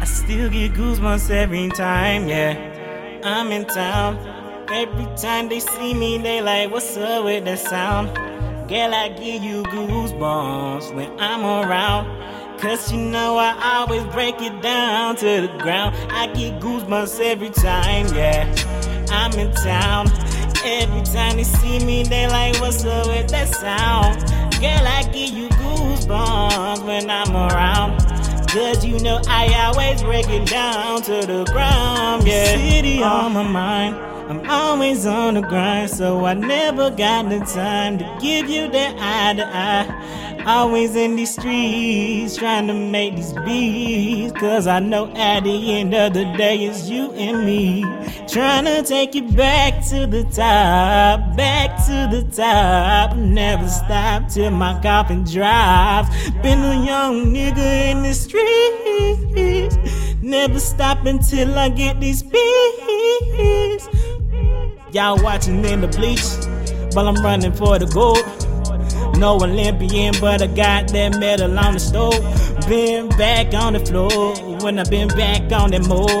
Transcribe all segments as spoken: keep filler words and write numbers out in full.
I still get goosebumps every time, yeah. I'm in town. Every time they see me, they like, what's up with that sound? Girl, I give you goosebumps when I'm around. Cause you know I always break it down to the ground. I get goosebumps every time, yeah. I'm in town. Every time they see me, they like, what's up with that sound? Girl, I give you goosebumps when I'm around. Cause you know I always break it down to the ground, yeah. City on my mind, I'm always on the grind. So I never got the time to give you that eye to eye. Always in these streets, trying to make these beats. Cause I know at the end of the day it's you and me. Trying to take it back to the top, back to the top. Never stop till my coffin drops. Been a young nigga in the streets. Never stop until I get these beats. Y'all watching in the bleach, but I'm running for the gold. No Olympian, but I got that medal on the stove. Been back on the floor when I been back on that mode.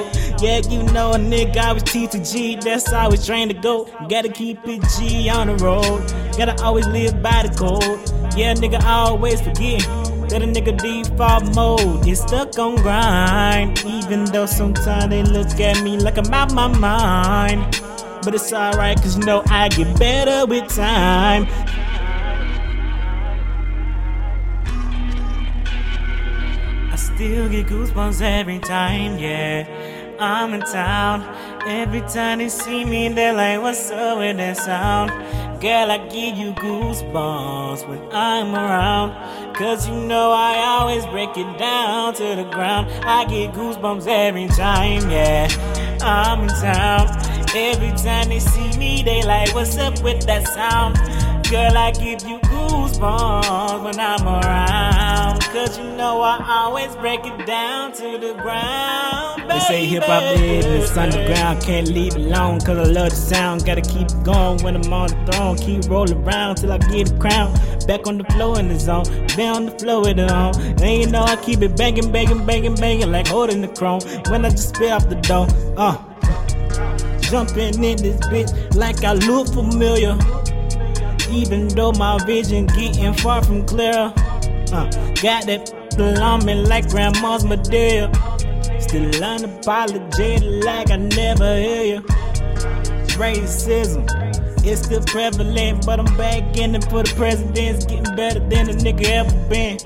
Yeah, you know a nigga always T two G, that's always trained to go. Gotta keep it G on the road, gotta always live by the code. Yeah, nigga always forget that a nigga default mode is stuck on grind. Even though sometimes they look at me like I'm out my mind. But it's alright, cause you know I get better with time. Still get goosebumps every time, yeah. I'm in town. Every time they see me, they're like, what's up with that sound? Girl, I give you goosebumps when I'm around. Cause you know I always break it down to the ground. I get goosebumps every time, yeah. I'm in town. Every time they see me, they like, what's up with that sound? Girl, I give you goosebumps when I'm around. Cause you know I always break it down to the ground, baby. They say hip-hop dead and it's underground. Can't leave it alone cause I love the sound. Gotta keep going when I'm on the throne. Keep rolling around till I get the crown. Back on the floor in the zone. Been on the floor with it on. And you know I keep it banging, banging, banging, banging. Like holding the chrome when I just spit off the door. Uh, Jumping in this bitch like I look familiar. Even though my vision getting far from clearer, uh, got that on me like grandma's Madeira. Still unapologetic like I never hear you. Racism, it's still prevalent, but I'm back in it for the presidents. Getting better than a nigga ever been.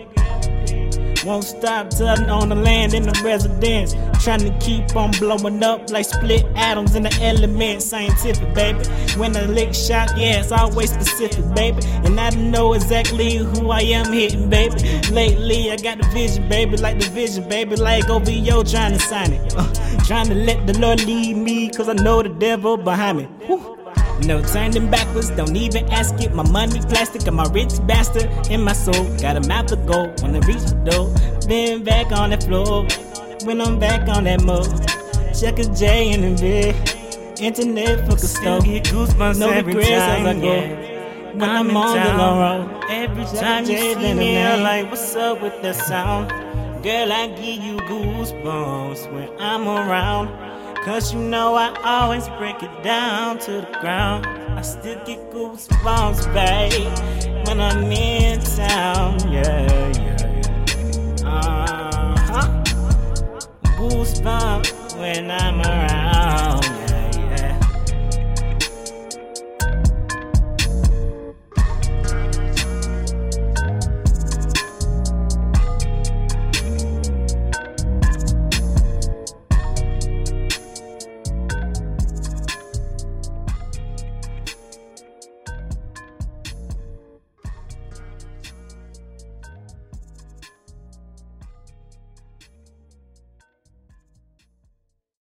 Won't stop tutting on the land in the residence. Trying to keep on blowing up like split atoms in the elements. Scientific, baby. When I lick shot, yeah, it's always specific, baby. And I know exactly who I am hitting, baby. Lately, I got the vision, baby. Like the vision, baby. Like O V O trying to sign it. Uh, trying to let the Lord lead me, cause I know the devil behind me. Woo. No turning backwards, don't even ask it. My money plastic, I'm a rich bastard in my soul. Got a mouth to go, wanna reach the door. Been back on that floor, when I'm back on that mode. Check a J in the bed, internet fuck a stove. Still get goosebumps no every time, as I go. Yeah. When I'm, I'm on the long road, every time you see me, I'm like, what's up with that sound? Girl, I give you goosebumps when I'm around. Cause you know I always break it down to the ground. I still get goosebumps, babe, when I'm in town. Yeah, yeah, yeah. Uh-huh. Goosebumps when I'm around.